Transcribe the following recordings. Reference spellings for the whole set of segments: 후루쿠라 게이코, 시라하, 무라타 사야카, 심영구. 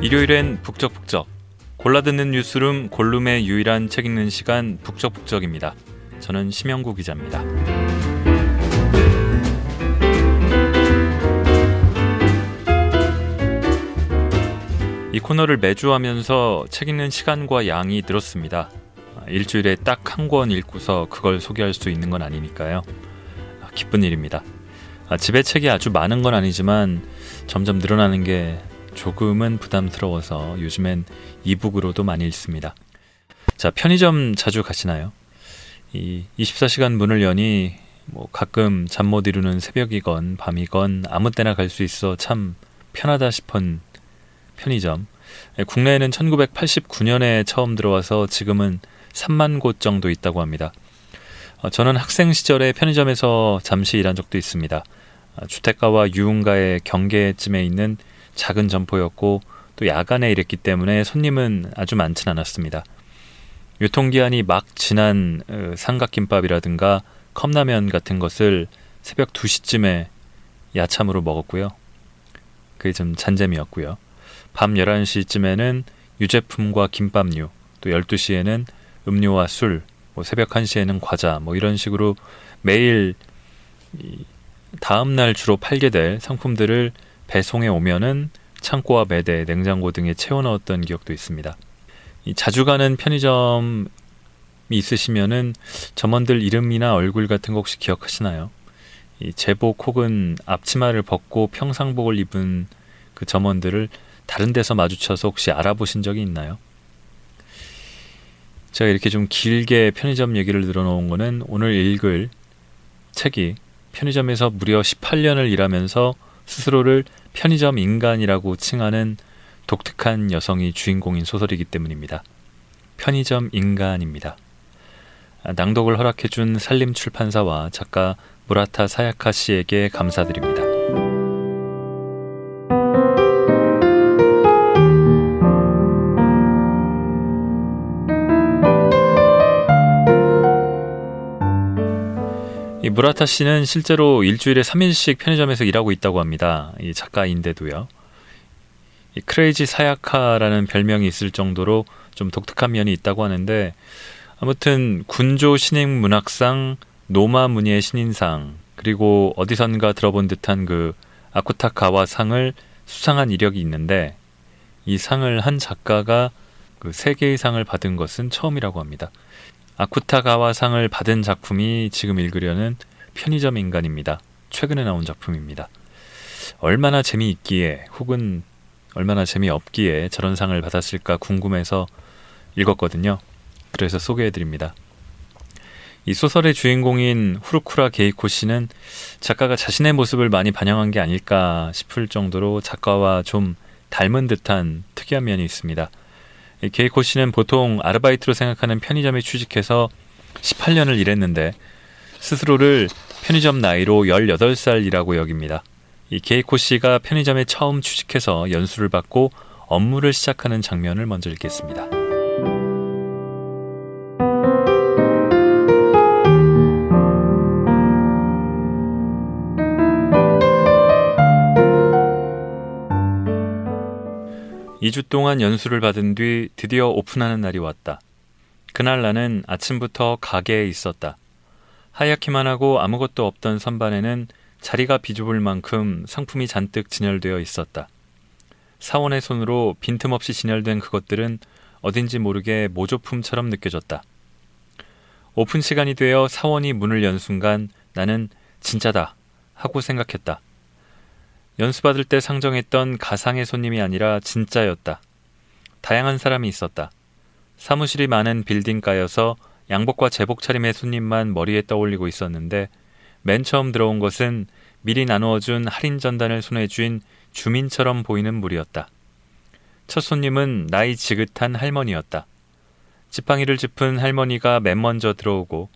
일요일엔 북적북적 골라듣는 뉴스룸 골룸의 유일한 책 읽는 시간 북적북적입니다. 저는 심영구 기자입니다. 이 코너를 매주 하면서 책 읽는 시간과 양이 늘었습니다. 일주일에 딱 한 권 읽고서 그걸 소개할 수 있는 건 아니니까요. 기쁜 일입니다. 집에 책이 아주 많은 건 아니지만 점점 늘어나는 게 조금은 부담스러워서 요즘엔 이북으로도 많이 읽습니다. 자, 편의점 자주 가시나요? 이 24시간 문을 여니 가끔 잠 못 이루는 새벽이건 밤이건 아무 때나 갈 수 있어 참 편하다 싶은 편의점. 국내에는 1989년에 처음 들어와서 지금은 3만 곳 정도 있다고 합니다. 저는 학생 시절에 편의점에서 잠시 일한 적도 있습니다. 주택가와 유흥가의 경계쯤에 있는 작은 점포였고 또 야간에 일했기 때문에 손님은 아주 많진 않았습니다. 유통기한이 막 지난 삼각김밥이라든가 컵라면 같은 것을 새벽 2시쯤에 야참으로 먹었고요. 그게 좀 잔재미였고요. 밤 11시쯤에는 유제품과 김밥류, 또 12시에는 음료와 술, 새벽 1시에는 과자, 이런 식으로 매일 다음날 주로 팔게 될 상품들을 배송에 오면은 창고와 매대, 냉장고 등에 채워넣었던 기억도 있습니다. 자주 가는 편의점이 있으시면은 점원들 이름이나 얼굴 같은 거 혹시 기억하시나요? 제복 혹은 앞치마를 벗고 평상복을 입은 그 점원들을 다른 데서 마주쳐서 혹시 알아보신 적이 있나요? 제가 이렇게 좀 길게 편의점 얘기를 늘어놓은 거는 오늘 읽을 책이 편의점에서 무려 18년을 일하면서 스스로를 편의점 인간이라고 칭하는 독특한 여성이 주인공인 소설이기 때문입니다. 편의점 인간입니다. 낭독을 허락해준 산림출판사와 작가 무라타 사야카 씨에게 감사드립니다. 이 무라타 씨는 실제로 일주일에 3일씩 편의점에서 일하고 있다고 합니다. 이 작가인데도요. 이 크레이지 사야카라는 별명이 있을 정도로 좀 독특한 면이 있다고 하는데, 아무튼 군조 신인 문학상, 노마 문예 신인상, 그리고 어디선가 들어본 듯한 그 아쿠타카와 상을 수상한 이력이 있는데, 이 상을 한 작가가 그 3개의 상을 받은 것은 처음이라고 합니다. 아쿠타가와 상을 받은 작품이 지금 읽으려는 편의점 인간입니다. 최근에 나온 작품입니다. 얼마나 재미있기에 혹은 얼마나 재미없기에 저런 상을 받았을까 궁금해서 읽었거든요. 그래서 소개해드립니다. 이 소설의 주인공인 후루쿠라 게이코 씨는 작가가 자신의 모습을 많이 반영한 게 아닐까 싶을 정도로 작가와 좀 닮은 듯한 특이한 면이 있습니다. 게이코 씨는 보통 아르바이트로 생각하는 편의점에 취직해서 18년을 일했는데 스스로를 편의점 나이로 18살이라고 여깁니다. 이 게이코 씨가 편의점에 처음 취직해서 연수를 받고 업무를 시작하는 장면을 먼저 읽겠습니다. 이 주 동안 연수를 받은 뒤 드디어 오픈하는 날이 왔다. 그날 나는 아침부터 가게에 있었다. 하얗기만 하고 아무것도 없던 선반에는 자리가 비좁을 만큼 상품이 잔뜩 진열되어 있었다. 사원의 손으로 빈틈없이 진열된 그것들은 어딘지 모르게 모조품처럼 느껴졌다. 오픈 시간이 되어 사원이 문을 연 순간 나는 진짜다 하고 생각했다. 연수받을 때 상정했던 가상의 손님이 아니라 진짜였다. 다양한 사람이 있었다. 사무실이 많은 빌딩가여서 양복과 제복 차림의 손님만 머리에 떠올리고 있었는데 맨 처음 들어온 것은 미리 나누어준 할인 전단을 손에 쥔 주민처럼 보이는 무리였다. 첫 손님은 나이 지긋한 할머니였다. 지팡이를 짚은 할머니가 맨 먼저 들어오고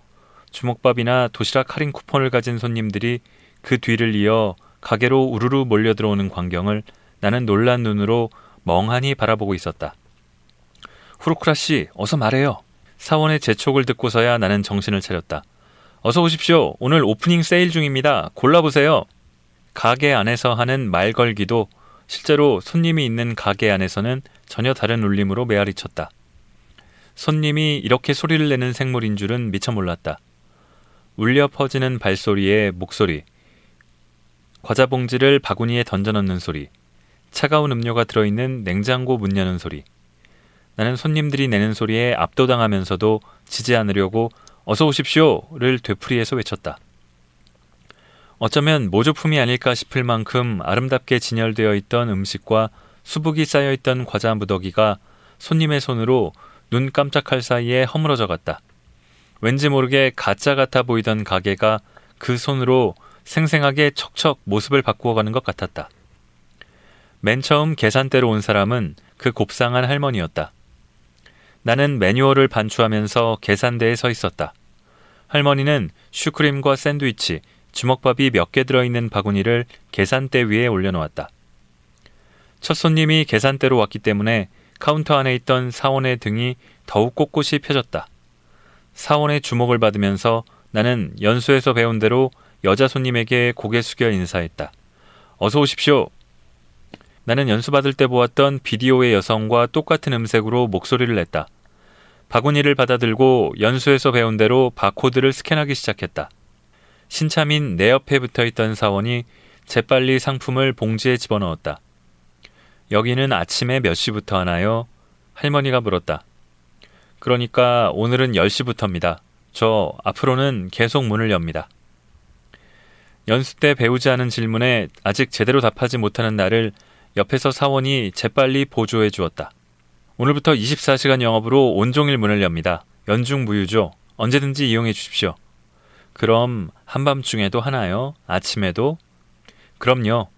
주먹밥이나 도시락 할인 쿠폰을 가진 손님들이 그 뒤를 이어 가게로 우르르 몰려들어오는 광경을 나는 놀란 눈으로 멍하니 바라보고 있었다. 후루쿠라 씨, 어서 말해요. 사원의 재촉을 듣고서야 나는 정신을 차렸다. 어서 오십시오. 오늘 오프닝 세일 중입니다. 골라보세요. 가게 안에서 하는 말 걸기도 실제로 손님이 있는 가게 안에서는 전혀 다른 울림으로 메아리쳤다. 손님이 이렇게 소리를 내는 생물인 줄은 미처 몰랐다. 울려 퍼지는 발소리에 목소리, 과자 봉지를 바구니에 던져넣는 소리, 차가운 음료가 들어있는 냉장고 문 여는 소리. 나는 손님들이 내는 소리에 압도당하면서도 지지 않으려고 어서 오십시오를 되풀이해서 외쳤다. 어쩌면 모조품이 아닐까 싶을 만큼 아름답게 진열되어 있던 음식과 수북이 쌓여있던 과자 무더기가 손님의 손으로 눈 깜짝할 사이에 허물어져 갔다. 왠지 모르게 가짜 같아 보이던 가게가 그 손으로 생생하게 척척 모습을 바꾸어 가는 것 같았다. 맨 처음 계산대로 온 사람은 그 곱상한 할머니였다. 나는 매뉴얼을 반추하면서 계산대에 서 있었다. 할머니는 슈크림과 샌드위치, 주먹밥이 몇 개 들어있는 바구니를 계산대 위에 올려놓았다. 첫 손님이 계산대로 왔기 때문에 카운터 안에 있던 사원의 등이 더욱 꼿꼿이 펴졌다. 사원의 주목을 받으면서 나는 연수에서 배운 대로 여자 손님에게 고개 숙여 인사했다. 어서 오십시오. 나는 연수 받을 때 보았던 비디오의 여성과 똑같은 음색으로 목소리를 냈다. 바구니를 받아들고 연수에서 배운 대로 바코드를 스캔하기 시작했다. 신참인 내 옆에 붙어있던 사원이 재빨리 상품을 봉지에 집어넣었다. 여기는 아침에 몇 시부터 하나요? 할머니가 물었다. 그러니까 오늘은 10시부터입니다. 저 앞으로는 계속 문을 엽니다. 연수 때 배우지 않은 질문에 아직 제대로 답하지 못하는 나를 옆에서 사원이 재빨리 보조해 주었다. 오늘부터 24시간 영업으로 온종일 문을 엽니다. 연중무휴죠. 언제든지 이용해 주십시오. 그럼 한밤중에도 하나요? 아침에도? 그럼요.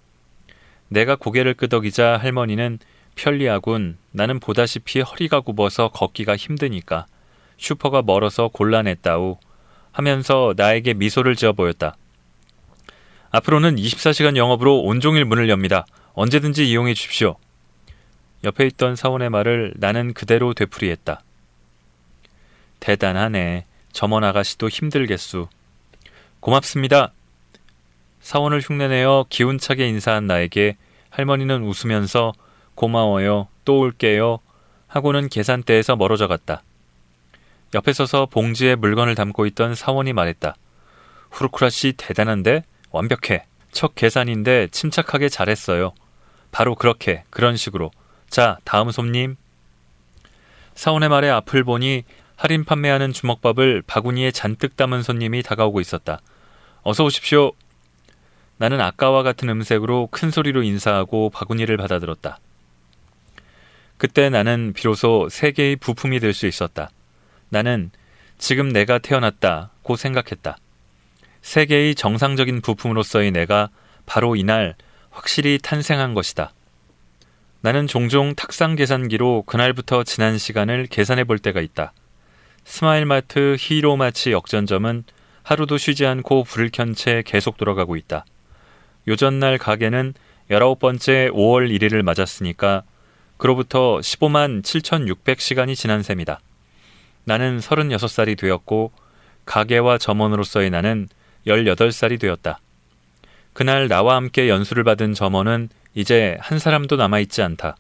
내가 고개를 끄덕이자 할머니는 편리하군. 나는 보다시피 허리가 굽어서 걷기가 힘드니까. 슈퍼가 멀어서 곤란했다우. 하면서 나에게 미소를 지어 보였다. 앞으로는 24시간 영업으로 온종일 문을 엽니다. 언제든지 이용해 주십시오. 옆에 있던 사원의 말을 나는 그대로 되풀이했다. 대단하네. 점원 아가씨도 힘들겠수. 고맙습니다. 사원을 흉내내어 기운차게 인사한 나에게 할머니는 웃으면서 고마워요, 또 올게요 하고는 계산대에서 멀어져 갔다. 옆에 서서 봉지에 물건을 담고 있던 사원이 말했다. 후루쿠라 씨 대단한데? 완벽해. 첫 계산인데 침착하게 잘했어요. 바로 그렇게, 그런 식으로. 자, 다음 손님. 사원의 말에 앞을 보니 할인 판매하는 주먹밥을 바구니에 잔뜩 담은 손님이 다가오고 있었다. 어서 오십시오. 나는 아까와 같은 음색으로 큰 소리로 인사하고 바구니를 받아들었다. 그때 나는 비로소 세 개의 부품이 될 수 있었다. 나는 지금 내가 태어났다고 생각했다. 세 개의 정상적인 부품으로서의 내가 바로 이날 확실히 탄생한 것이다. 나는 종종 탁상 계산기로 그날부터 지난 시간을 계산해 볼 때가 있다. 스마일마트 히로마치 역전점은 하루도 쉬지 않고 불을 켠 채 계속 돌아가고 있다. 요전날 가게는 19번째 5월 1일을 맞았으니까 그로부터 15만 7,600시간이 지난 셈이다. 나는 36살이 되었고 가게와 점원으로서의 나는 18살이 되었다. 그날 나와 함께 연수를 받은 점원은 이제 한 사람도 남아있지 않다.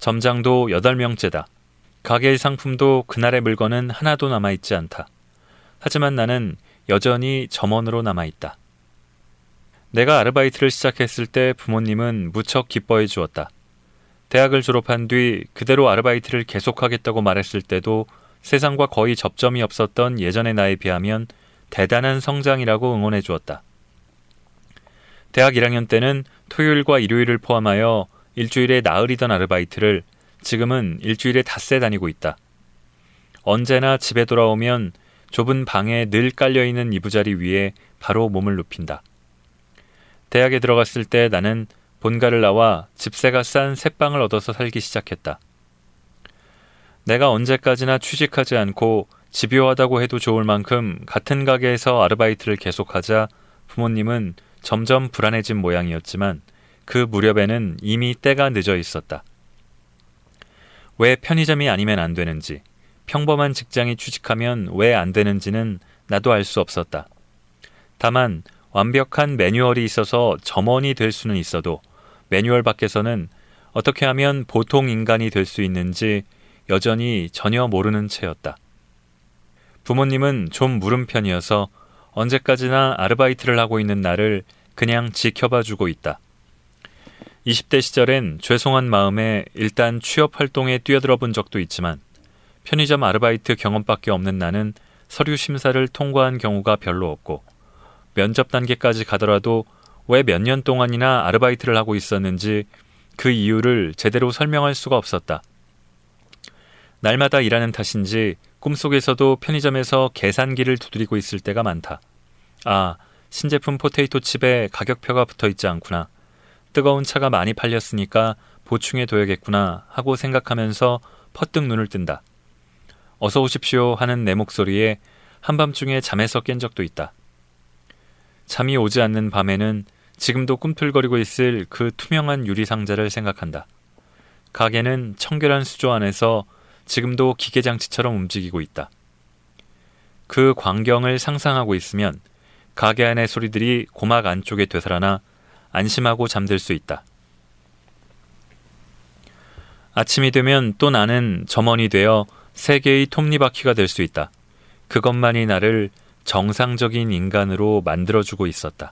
점장도 8명째다. 가게의 상품도 그날의 물건은 하나도 남아있지 않다. 하지만 나는 여전히 점원으로 남아있다. 내가 아르바이트를 시작했을 때 부모님은 무척 기뻐해 주었다. 대학을 졸업한 뒤 그대로 아르바이트를 계속하겠다고 말했을 때도 세상과 거의 접점이 없었던 예전의 나에 비하면 대단한 성장이라고 응원해 주었다. 대학 1학년 때는 토요일과 일요일을 포함하여 일주일에 나흘이던 아르바이트를 지금은 일주일에 닷새 다니고 있다. 언제나 집에 돌아오면 좁은 방에 늘 깔려있는 이부자리 위에 바로 몸을 눕힌다. 대학에 들어갔을 때 나는 본가를 나와 집세가 싼 셋방을 얻어서 살기 시작했다. 내가 언제까지나 취직하지 않고 집요하다고 해도 좋을 만큼 같은 가게에서 아르바이트를 계속하자 부모님은 점점 불안해진 모양이었지만 그 무렵에는 이미 때가 늦어 있었다. 왜 편의점이 아니면 안 되는지, 평범한 직장에 취직하면 왜 안 되는지는 나도 알 수 없었다. 다만 완벽한 매뉴얼이 있어서 점원이 될 수는 있어도 매뉴얼 밖에서는 어떻게 하면 보통 인간이 될 수 있는지 여전히 전혀 모르는 채였다. 부모님은 좀 무른 편이어서 언제까지나 아르바이트를 하고 있는 나를 그냥 지켜봐주고 있다. 20대 시절엔 죄송한 마음에 일단 취업 활동에 뛰어들어 본 적도 있지만 편의점 아르바이트 경험밖에 없는 나는 서류 심사를 통과한 경우가 별로 없고 면접 단계까지 가더라도 왜 몇 년 동안이나 아르바이트를 하고 있었는지 그 이유를 제대로 설명할 수가 없었다. 날마다 일하는 탓인지 꿈속에서도 편의점에서 계산기를 두드리고 있을 때가 많다. 아, 신제품 포테이토 칩에 가격표가 붙어있지 않구나. 뜨거운 차가 많이 팔렸으니까 보충해둬야겠구나 하고 생각하면서 퍼뜩 눈을 뜬다. 어서 오십시오 하는 내 목소리에 한밤중에 잠에서 깬 적도 있다. 잠이 오지 않는 밤에는 지금도 꿈틀거리고 있을 그 투명한 유리상자를 생각한다. 가게는 청결한 수조 안에서 지금도 기계장치처럼 움직이고 있다. 그 광경을 상상하고 있으면 가게 안의 소리들이 고막 안쪽에 되살아나 안심하고 잠들 수 있다. 아침이 되면 또 나는 점원이 되어 세계의 톱니바퀴가 될 수 있다. 그것만이 나를 정상적인 인간으로 만들어주고 있었다.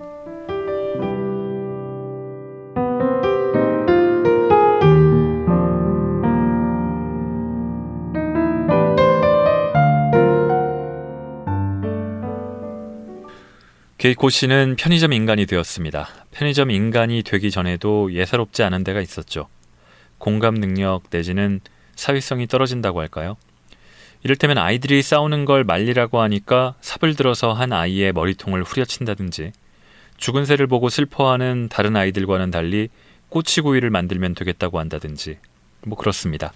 게이코 씨는 편의점 인간이 되었습니다. 편의점 인간이 되기 전에도 예사롭지 않은 데가 있었죠. 공감 능력 내지는 사회성이 떨어진다고 할까요? 이를테면 아이들이 싸우는 걸 말리라고 하니까 삽을 들어서 한 아이의 머리통을 후려친다든지 죽은 새를 보고 슬퍼하는 다른 아이들과는 달리 꼬치구이를 만들면 되겠다고 한다든지 뭐 그렇습니다.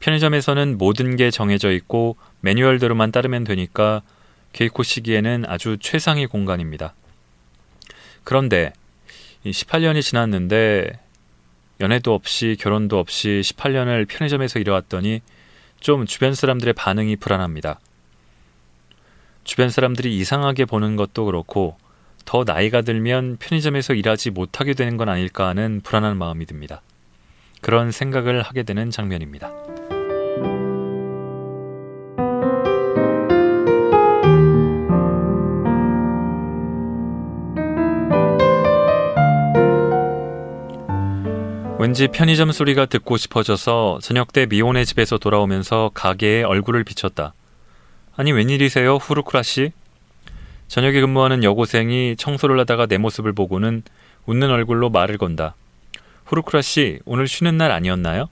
편의점에서는 모든 게 정해져 있고 매뉴얼대로만 따르면 되니까 게이코 시기에는 아주 최상의 공간입니다. 그런데 18년이 지났는데 연애도 없이 결혼도 없이 18년을 편의점에서 일해왔더니 좀 주변 사람들의 반응이 불안합니다. 주변 사람들이 이상하게 보는 것도 그렇고 더 나이가 들면 편의점에서 일하지 못하게 되는 건 아닐까 하는 불안한 마음이 듭니다. 그런 생각을 하게 되는 장면입니다. 왠지 편의점 소리가 듣고 싶어져서 저녁 때 미혼의 집에서 돌아오면서 가게에 얼굴을 비쳤다. 아니 웬일이세요 후루쿠라 씨? 저녁에 근무하는 여고생이 청소를 하다가 내 모습을 보고는 웃는 얼굴로 말을 건다. 후루쿠라 씨 오늘 쉬는 날 아니었나요?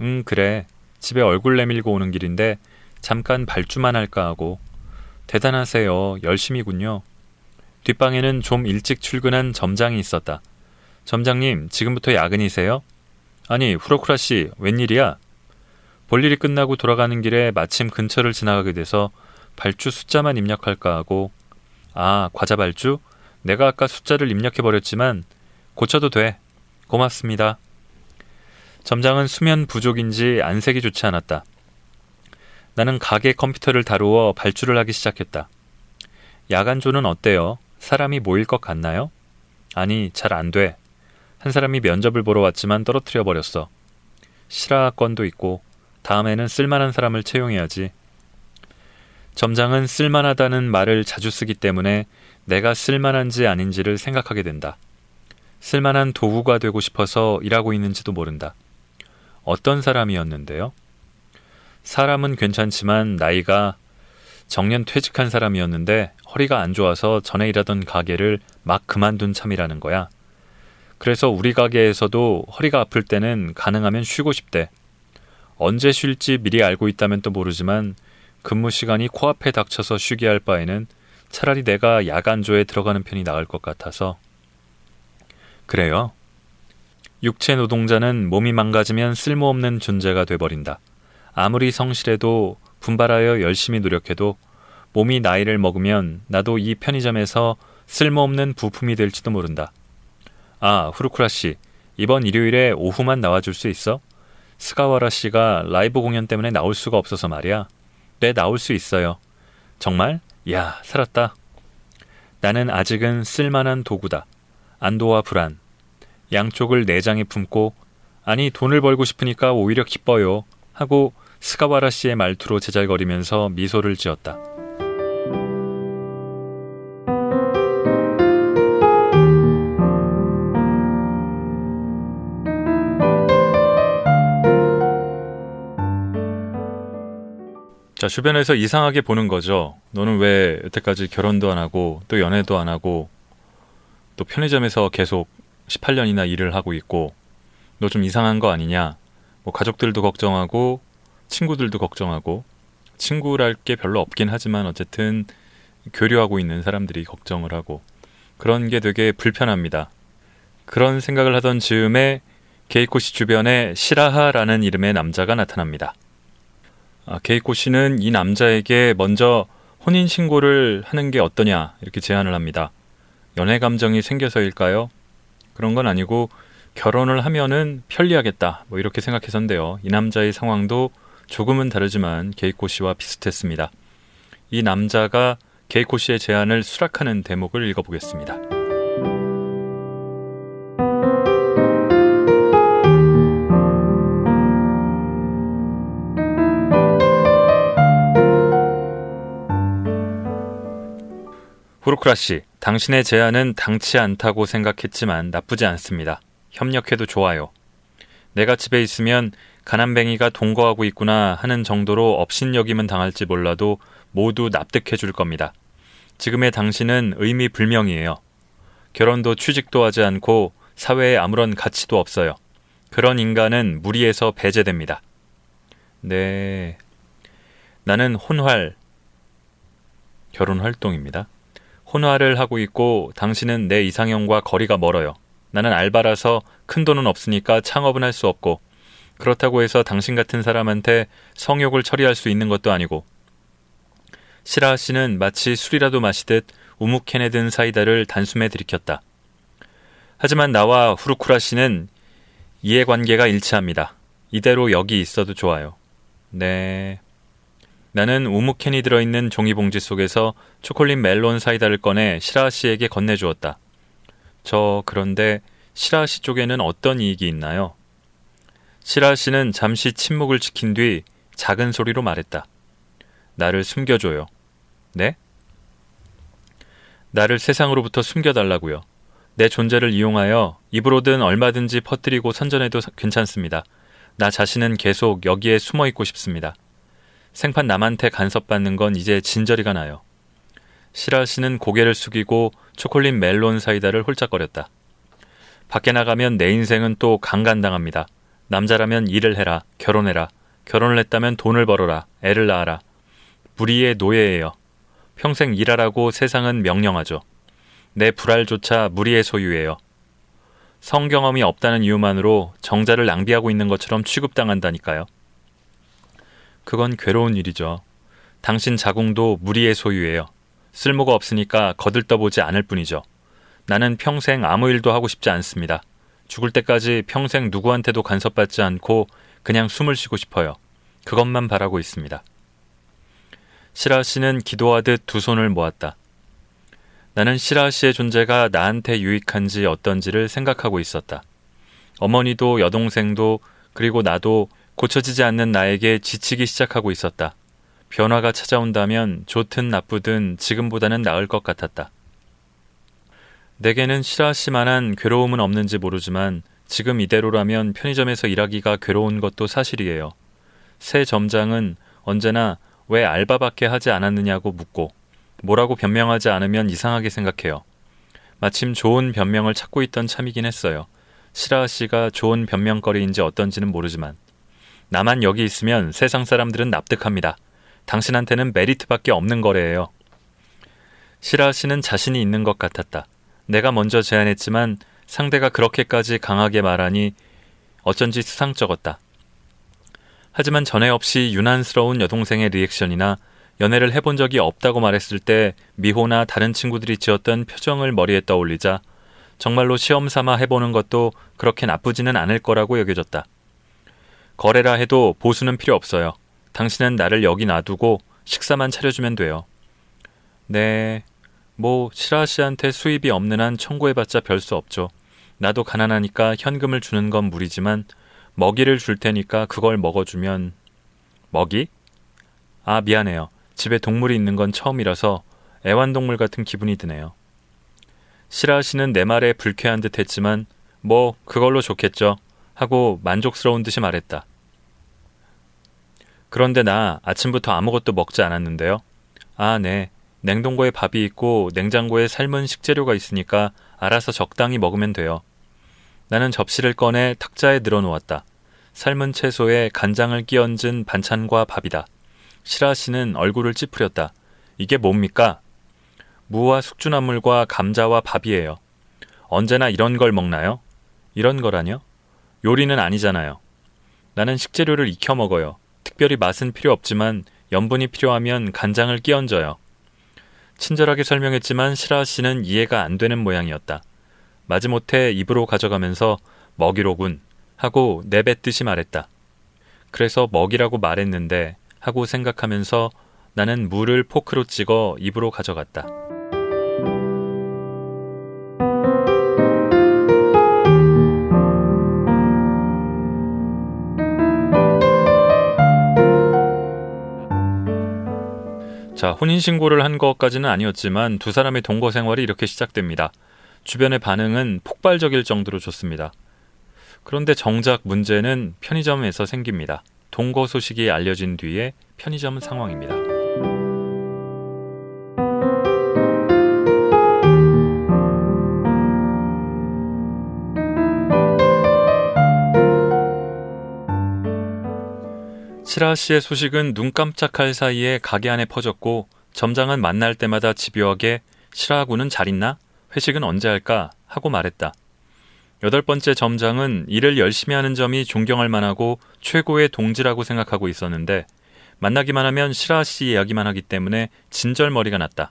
응 그래 집에 얼굴 내밀고 오는 길인데 잠깐 발주만 할까 하고. 대단하세요 열심이군요. 뒷방에는 좀 일찍 출근한 점장이 있었다. 점장님, 지금부터 야근이세요? 아니, 후루쿠라 씨, 웬일이야? 볼일이 끝나고 돌아가는 길에 마침 근처를 지나가게 돼서 발주 숫자만 입력할까 하고. 아, 과자 발주? 내가 아까 숫자를 입력해버렸지만 고쳐도 돼. 고맙습니다. 점장은 수면 부족인지 안색이 좋지 않았다. 나는 가게 컴퓨터를 다루어 발주를 하기 시작했다. 야간조는 어때요? 사람이 모일 것 같나요? 아니, 잘 안 돼. 한 사람이 면접을 보러 왔지만 떨어뜨려 버렸어. 시라하 건도 있고 다음에는 쓸만한 사람을 채용해야지. 점장은 쓸만하다는 말을 자주 쓰기 때문에 내가 쓸만한지 아닌지를 생각하게 된다. 쓸만한 도구가 되고 싶어서 일하고 있는지도 모른다. 어떤 사람이었는데요? 사람은 괜찮지만 나이가 정년 퇴직한 사람이었는데 허리가 안 좋아서 전에 일하던 가게를 막 그만둔 참이라는 거야. 그래서 우리 가게에서도 허리가 아플 때는 가능하면 쉬고 싶대. 언제 쉴지 미리 알고 있다면 또 모르지만 근무 시간이 코앞에 닥쳐서 쉬게 할 바에는 차라리 내가 야간조에 들어가는 편이 나을 것 같아서. 그래요. 육체 노동자는 몸이 망가지면 쓸모없는 존재가 돼버린다. 아무리 성실해도 분발하여 열심히 노력해도 몸이 나이를 먹으면 나도 이 편의점에서 쓸모없는 부품이 될지도 모른다. 아, 후루쿠라 씨, 이번 일요일에 오후만 나와줄 수 있어? 스가와라 씨가 라이브 공연 때문에 나올 수가 없어서 말이야. 네, 나올 수 있어요. 정말? 야, 살았다. 나는 아직은 쓸만한 도구다. 안도와 불안. 양쪽을 내장에 품고 아니 돈을 벌고 싶으니까 오히려 기뻐요. 하고 스가와라 씨의 말투로 제잘거리면서 미소를 지었다. 자, 주변에서 이상하게 보는 거죠. 너는 왜 여태까지 결혼도 안 하고 또 연애도 안 하고 또 편의점에서 계속 18년이나 일을 하고 있고 너 좀 이상한 거 아니냐. 뭐 가족들도 걱정하고 친구들도 걱정하고 친구랄 게 별로 없긴 하지만 어쨌든 교류하고 있는 사람들이 걱정을 하고 그런 게 되게 불편합니다. 그런 생각을 하던 즈음에 게이코 씨 주변에 시라하라는 이름의 남자가 나타납니다. 게이코 씨는 이 남자에게 먼저 혼인신고를 하는 게 어떠냐 이렇게 제안을 합니다. 연애 감정이 생겨서일까요? 그런 건 아니고 결혼을 하면은 편리하겠다 뭐 이렇게 생각해서인데요. 이 남자의 상황도 조금은 다르지만 게이코 씨와 비슷했습니다. 이 남자가 게이코 씨의 제안을 수락하는 대목을 읽어보겠습니다. 후루쿠라 씨, 당신의 제안은 당치 않다고 생각했지만 나쁘지 않습니다. 협력해도 좋아요. 내가 집에 있으면 가난뱅이가 동거하고 있구나 하는 정도로 업신여김은 당할지 몰라도 모두 납득해 줄 겁니다. 지금의 당신은 의미 불명이에요. 결혼도 취직도 하지 않고 사회에 아무런 가치도 없어요. 그런 인간은 무리에서 배제됩니다. 네, 나는 혼활, 결혼 활동입니다. 혼화를 하고 있고 당신은 내 이상형과 거리가 멀어요. 나는 알바라서 큰 돈은 없으니까 창업은 할 수 없고 그렇다고 해서 당신 같은 사람한테 성욕을 처리할 수 있는 것도 아니고 시라하 씨는 마치 술이라도 마시듯 우묵캔에 든 사이다를 단숨에 들이켰다. 하지만 나와 후루쿠라 씨는 이해관계가 일치합니다. 이대로 여기 있어도 좋아요. 네... 나는 우묵캔이 들어있는 종이봉지 속에서 초콜릿 멜론 사이다를 꺼내 시라하 씨에게 건네주었다. 그런데 시라하 씨 쪽에는 어떤 이익이 있나요? 시라하 씨는 잠시 침묵을 지킨 뒤 작은 소리로 말했다. 나를 숨겨줘요. 네? 나를 세상으로부터 숨겨달라고요. 내 존재를 이용하여 입으로든 얼마든지 퍼뜨리고 선전해도 괜찮습니다. 나 자신은 계속 여기에 숨어있고 싶습니다. 생판 남한테 간섭받는 건 이제 진저리가 나요. 시라하 씨는 고개를 숙이고 초콜릿 멜론 사이다를 홀짝거렸다. 밖에 나가면 내 인생은 또 강간당합니다. 남자라면 일을 해라, 결혼해라, 결혼을 했다면 돈을 벌어라, 애를 낳아라. 무리의 노예예요. 평생 일하라고 세상은 명령하죠. 내 불알조차 무리의 소유예요. 성경험이 없다는 이유만으로 정자를 낭비하고 있는 것처럼 취급당한다니까요. 그건 괴로운 일이죠. 당신 자궁도 무리의 소유예요. 쓸모가 없으니까 거들떠보지 않을 뿐이죠. 나는 평생 아무 일도 하고 싶지 않습니다. 죽을 때까지 평생 누구한테도 간섭받지 않고 그냥 숨을 쉬고 싶어요. 그것만 바라고 있습니다. 시라하 씨는 기도하듯 두 손을 모았다. 나는 시라하 씨의 존재가 나한테 유익한지 어떤지를 생각하고 있었다. 어머니도 여동생도 그리고 나도 고쳐지지 않는 나에게 지치기 시작하고 있었다. 변화가 찾아온다면 좋든 나쁘든 지금보다는 나을 것 같았다. 내게는 시라하 씨만한 괴로움은 없는지 모르지만 지금 이대로라면 편의점에서 일하기가 괴로운 것도 사실이에요. 새 점장은 언제나 왜 알바밖에 하지 않았느냐고 묻고 뭐라고 변명하지 않으면 이상하게 생각해요. 마침 좋은 변명을 찾고 있던 참이긴 했어요. 시라하 씨가 좋은 변명거리인지 어떤지는 모르지만 나만 여기 있으면 세상 사람들은 납득합니다. 당신한테는 메리트밖에 없는 거래예요. 시라하 씨는 자신이 있는 것 같았다. 내가 먼저 제안했지만 상대가 그렇게까지 강하게 말하니 어쩐지 수상쩍었다. 하지만 전에 없이 유난스러운 여동생의 리액션이나 연애를 해본 적이 없다고 말했을 때 미호나 다른 친구들이 지었던 표정을 머리에 떠올리자 정말로 시험 삼아 해보는 것도 그렇게 나쁘지는 않을 거라고 여겨졌다. 거래라 해도 보수는 필요 없어요. 당신은 나를 여기 놔두고 식사만 차려주면 돼요. 네, 뭐 시라하 씨한테 수입이 없는 한 청구해봤자 별 수 없죠. 나도 가난하니까 현금을 주는 건 무리지만 먹이를 줄 테니까 그걸 먹어주면... 먹이? 아, 미안해요. 집에 동물이 있는 건 처음이라서 애완동물 같은 기분이 드네요. 시라하 씨는 내 말에 불쾌한 듯 했지만 뭐 그걸로 좋겠죠 하고 만족스러운 듯이 말했다. 그런데 나 아침부터 아무것도 먹지 않았는데요. 아, 네. 냉동고에 밥이 있고 냉장고에 삶은 식재료가 있으니까 알아서 적당히 먹으면 돼요. 나는 접시를 꺼내 탁자에 늘어놓았다. 삶은 채소에 간장을 끼얹은 반찬과 밥이다. 시라하 씨는 얼굴을 찌푸렸다. 이게 뭡니까? 무와 숙주나물과 감자와 밥이에요. 언제나 이런 걸 먹나요? 이런 거라뇨? 요리는 아니잖아요. 나는 식재료를 익혀 먹어요. 특별히 맛은 필요 없지만 염분이 필요하면 간장을 끼얹어요. 친절하게 설명했지만 시라하 씨는 이해가 안 되는 모양이었다. 마지못해 입으로 가져가면서 먹이로군 하고 내뱉듯이 말했다. 그래서 먹이라고 말했는데 하고 생각하면서 나는 무를 포크로 찍어 입으로 가져갔다. 자, 혼인신고를 한 것까지는 아니었지만 두 사람의 동거 생활이 이렇게 시작됩니다. 주변의 반응은 폭발적일 정도로 좋습니다. 그런데 정작 문제는 편의점에서 생깁니다. 동거 소식이 알려진 뒤에 편의점 상황입니다. 시라하 씨의 소식은 눈 깜짝할 사이에 가게 안에 퍼졌고 점장은 만날 때마다 집요하게 시라하 군은 잘 있나? 회식은 언제 할까? 하고 말했다. 8번째 점장은 일을 열심히 하는 점이 존경할 만하고 최고의 동지라고 생각하고 있었는데 만나기만 하면 시라하 씨 이야기만 하기 때문에 진절머리가 났다.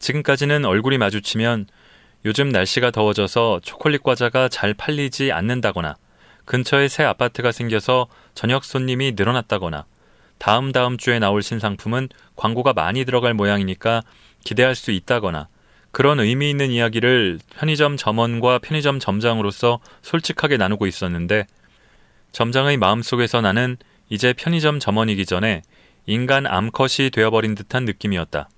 지금까지는 얼굴이 마주치면 요즘 날씨가 더워져서 초콜릿 과자가 잘 팔리지 않는다거나 근처에 새 아파트가 생겨서 저녁 손님이 늘어났다거나 다음 주에 나올 신상품은 광고가 많이 들어갈 모양이니까 기대할 수 있다거나 그런 의미 있는 이야기를 편의점 점원과 편의점 점장으로서 솔직하게 나누고 있었는데 점장의 마음속에서 나는 이제 편의점 점원이기 전에 인간 암컷이 되어버린 듯한 느낌이었다.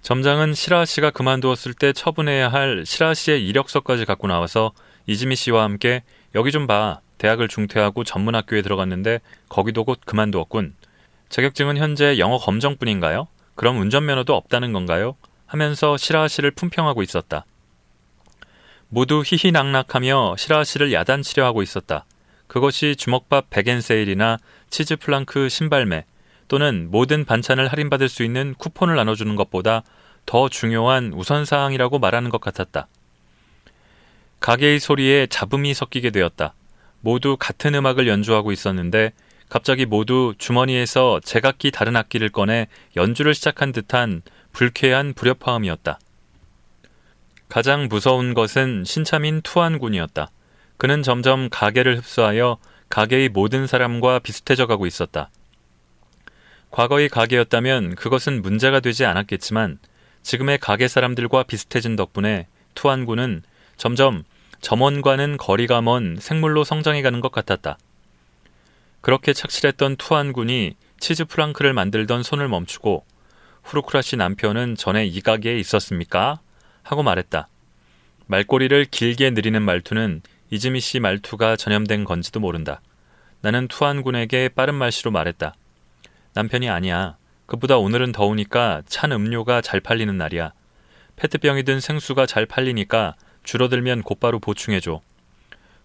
점장은 시라하 씨가 그만두었을 때 처분해야 할 시라하 씨의 이력서까지 갖고 나와서 이지미 씨와 함께 여기 좀 봐. 대학을 중퇴하고 전문학교에 들어갔는데 거기도 곧 그만두었군. 자격증은 현재 영어 검정뿐인가요? 그럼 운전면허도 없다는 건가요? 하면서 시라하 씨를 품평하고 있었다. 모두 희희낙낙하며 시라하 씨를 야단치려 하고 있었다. 그것이 주먹밥 백엔세일이나 치즈플랑크 신발매 또는 모든 반찬을 할인받을 수 있는 쿠폰을 나눠주는 것보다 더 중요한 우선사항이라고 말하는 것 같았다. 가게의 소리에 잡음이 섞이게 되었다. 모두 같은 음악을 연주하고 있었는데 갑자기 모두 주머니에서 제각기 다른 악기를 꺼내 연주를 시작한 듯한 불쾌한 불협화음이었다. 가장 무서운 것은 신참인 투안군이었다. 그는 점점 가게를 흡수하여 가게의 모든 사람과 비슷해져 가고 있었다. 과거의 가게였다면 그것은 문제가 되지 않았겠지만 지금의 가게 사람들과 비슷해진 덕분에 투안군은 점점 점원과는 거리가 먼 생물로 성장해가는 것 같았다. 그렇게 착실했던 투안군이 치즈 프랑크를 만들던 손을 멈추고 후루쿠라 씨 남편은 전에 이 가게에 있었습니까? 하고 말했다. 말꼬리를 길게 느리는 말투는 이즈미 씨 말투가 전염된 건지도 모른다. 나는 투안군에게 빠른 말씨로 말했다. 남편이 아니야. 그보다 오늘은 더우니까 찬 음료가 잘 팔리는 날이야. 페트병이 든 생수가 잘 팔리니까 줄어들면 곧바로 보충해줘.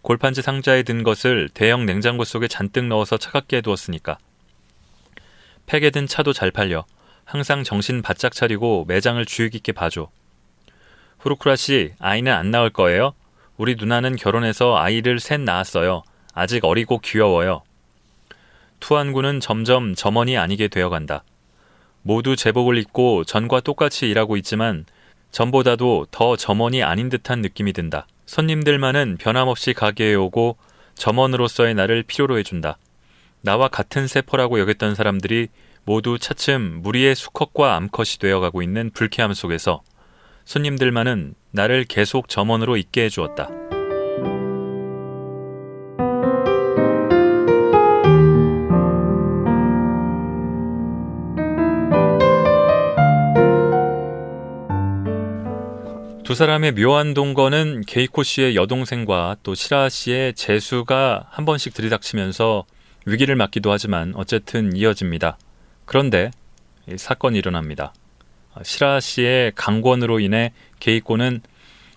골판지 상자에 든 것을 대형 냉장고 속에 잔뜩 넣어서 차갑게 해두었으니까. 팩에 든 차도 잘 팔려. 항상 정신 바짝 차리고 매장을 주의 깊게 봐줘. 후루쿠라 씨, 아이는 안 낳을 거예요? 우리 누나는 결혼해서 아이를 셋 낳았어요. 아직 어리고 귀여워요. 투안군은 점점 점원이 아니게 되어간다. 모두 제복을 입고 전과 똑같이 일하고 있지만 전보다도 더 점원이 아닌 듯한 느낌이 든다. 손님들만은 변함없이 가게에 오고 점원으로서의 나를 필요로 해준다. 나와 같은 세포라고 여겼던 사람들이 모두 차츰 무리의 수컷과 암컷이 되어가고 있는 불쾌함 속에서 손님들만은 나를 계속 점원으로 있게 해주었다. 두 사람의 묘한 동거는 게이코 씨의 여동생과 또 시라하 씨의 재수가 한 번씩 들이닥치면서 위기를 맞기도 하지만 어쨌든 이어집니다. 그런데 사건이 일어납니다. 시라하 씨의 강권으로 인해 게이코는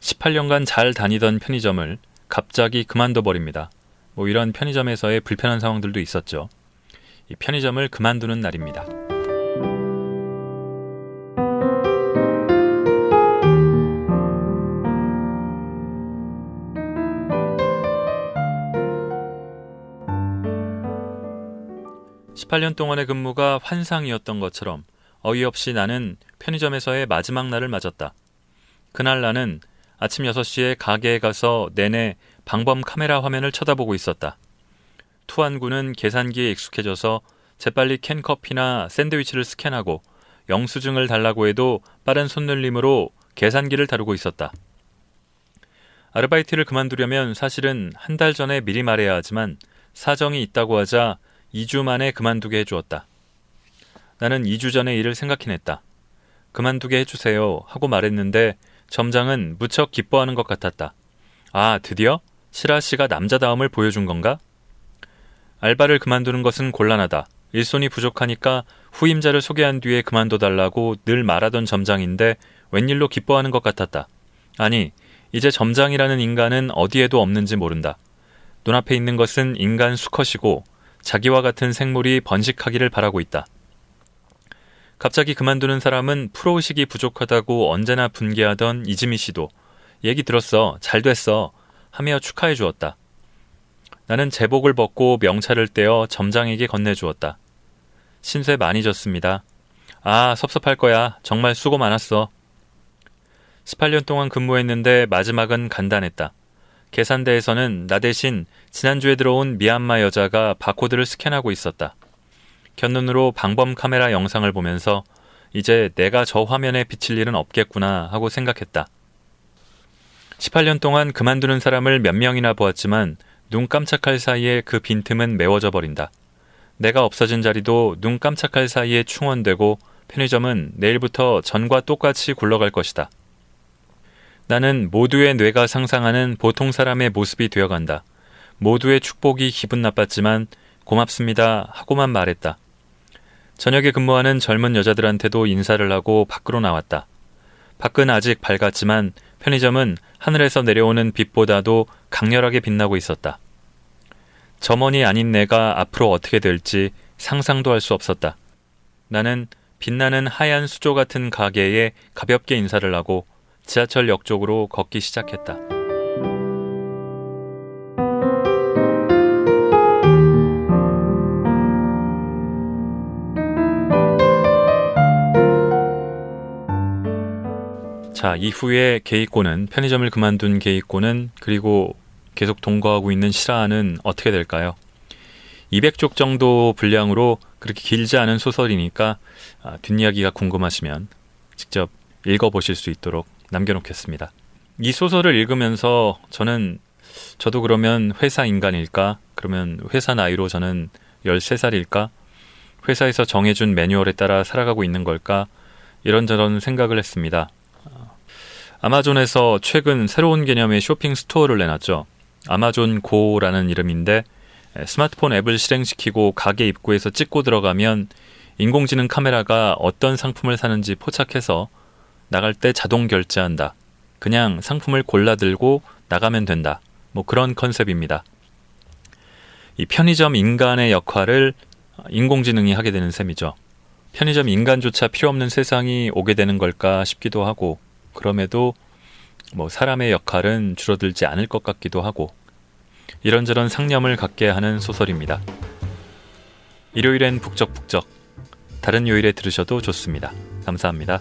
18년간 잘 다니던 편의점을 갑자기 그만둬버립니다. 뭐 이런 편의점에서의 불편한 상황들도 있었죠. 이 편의점을 그만두는 날입니다. 한 8년 동안의 근무가 환상이었던 것처럼 어이없이 나는 편의점에서의 마지막 날을 맞았다. 그날 나는 아침 6시에 가게에 가서 내내 방범 카메라 화면을 쳐다보고 있었다. 투안구는 계산기에 익숙해져서 재빨리 캔커피나 샌드위치를 스캔하고 영수증을 달라고 해도 빠른 손놀림으로 계산기를 다루고 있었다. 아르바이트를 그만두려면 사실은 한 달 전에 미리 말해야 하지만 사정이 있다고 하자 2주 만에 그만두게 해주었다. 나는 2주 전에 일을 생각해냈다. 그만두게 해주세요 하고 말했는데 점장은 무척 기뻐하는 것 같았다. 아, 드디어? 시라 씨가 남자다움을 보여준 건가? 알바를 그만두는 것은 곤란하다. 일손이 부족하니까 후임자를 소개한 뒤에 그만둬달라고 늘 말하던 점장인데 웬일로 기뻐하는 것 같았다. 아니, 이제 점장이라는 인간은 어디에도 없는지 모른다. 눈앞에 있는 것은 인간 수컷이고 자기와 같은 생물이 번식하기를 바라고 있다. 갑자기 그만두는 사람은 프로의식이 부족하다고 언제나 분개하던 이지미 씨도 얘기 들었어, 잘 됐어 하며 축하해 주었다. 나는 제복을 벗고 명찰을 떼어 점장에게 건네주었다. 신세 많이 졌습니다. 아, 섭섭할 거야. 정말 수고 많았어. 18년 동안 근무했는데 마지막은 간단했다. 계산대에서는 나 대신 지난주에 들어온 미얀마 여자가 바코드를 스캔하고 있었다. 곁눈으로 방범 카메라 영상을 보면서 이제 내가 저 화면에 비칠 일은 없겠구나 하고 생각했다. 18년 동안 그만두는 사람을 몇 명이나 보았지만 눈 깜짝할 사이에 그 빈틈은 메워져 버린다. 내가 없어진 자리도 눈 깜짝할 사이에 충원되고 편의점은 내일부터 전과 똑같이 굴러갈 것이다. 나는 모두의 뇌가 상상하는 보통 사람의 모습이 되어간다. 모두의 축복이 기분 나빴지만 고맙습니다 하고만 말했다. 저녁에 근무하는 젊은 여자들한테도 인사를 하고 밖으로 나왔다. 밖은 아직 밝았지만 편의점은 하늘에서 내려오는 빛보다도 강렬하게 빛나고 있었다. 점원이 아닌 내가 앞으로 어떻게 될지 상상도 할 수 없었다. 나는 빛나는 하얀 수조 같은 가게에 가볍게 인사를 하고 지하철역 쪽으로 걷기 시작했다. 자, 이후에 게이코는 편의점을 그만둔 게이코는 그리고 계속 동거하고 있는 시라하는 어떻게 될까요? 200쪽 정도 분량으로 그렇게 길지 않은 소설이니까 뒷이야기가 궁금하시면 직접 읽어보실 수 있도록 남겨놓겠습니다. 이 소설을 읽으면서 저도 그러면 회사 인간일까? 그러면 회사 나이로 저는 13살일까? 회사에서 정해준 매뉴얼에 따라 살아가고 있는 걸까? 이런저런 생각을 했습니다. 아마존에서 최근 새로운 개념의 쇼핑 스토어를 내놨죠. 아마존 고라는 이름인데 스마트폰 앱을 실행시키고 가게 입구에서 찍고 들어가면 인공지능 카메라가 어떤 상품을 사는지 포착해서 나갈 때 자동 결제한다. 그냥 상품을 골라 들고 나가면 된다. 뭐 그런 컨셉입니다. 이 편의점 인간의 역할을 인공지능이 하게 되는 셈이죠. 편의점 인간조차 필요 없는 세상이 오게 되는 걸까 싶기도 하고 그럼에도 뭐 사람의 역할은 줄어들지 않을 것 같기도 하고 이런저런 상념을 갖게 하는 소설입니다. 일요일엔 북적북적 다른 요일에 들으셔도 좋습니다. 감사합니다.